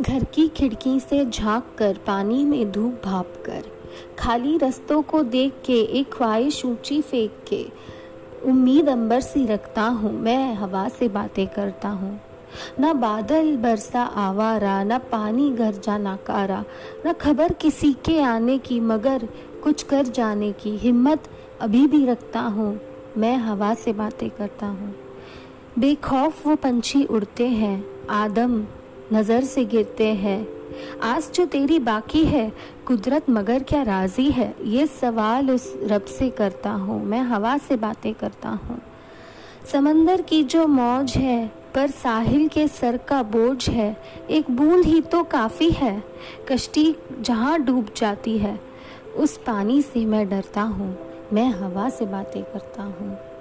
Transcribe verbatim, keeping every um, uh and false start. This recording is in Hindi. घर की खिड़की से झाँक कर, पानी में धूप भाप कर, खाली रस्तों को देख के, एक ख्वाहिश ऊंची फेंक के, उम्मीद अंबर सी रखता हूँ मैं, हवा से बातें करता हूँ। ना बादल बरसा आवारा, ना पानी घर जा नाकारा, ना खबर किसी के आने की, मगर कुछ कर जाने की हिम्मत अभी भी रखता हूँ मैं, हवा से बातें करता हूँ। बेखौफ वो पंछी उड़ते हैं, आदम नज़र से गिरते हैं, आज जो तेरी बाकी है कुदरत, मगर क्या राजी है, ये सवाल उस रब से करता हूँ मैं, हवा से बातें करता हूँ। समंदर की जो मौज है, पर साहिल के सर का बोझ है, एक बूंद ही तो काफ़ी है, कश्ती जहाँ डूब जाती है, उस पानी से मैं डरता हूँ मैं, हवा से बातें करता हूँ।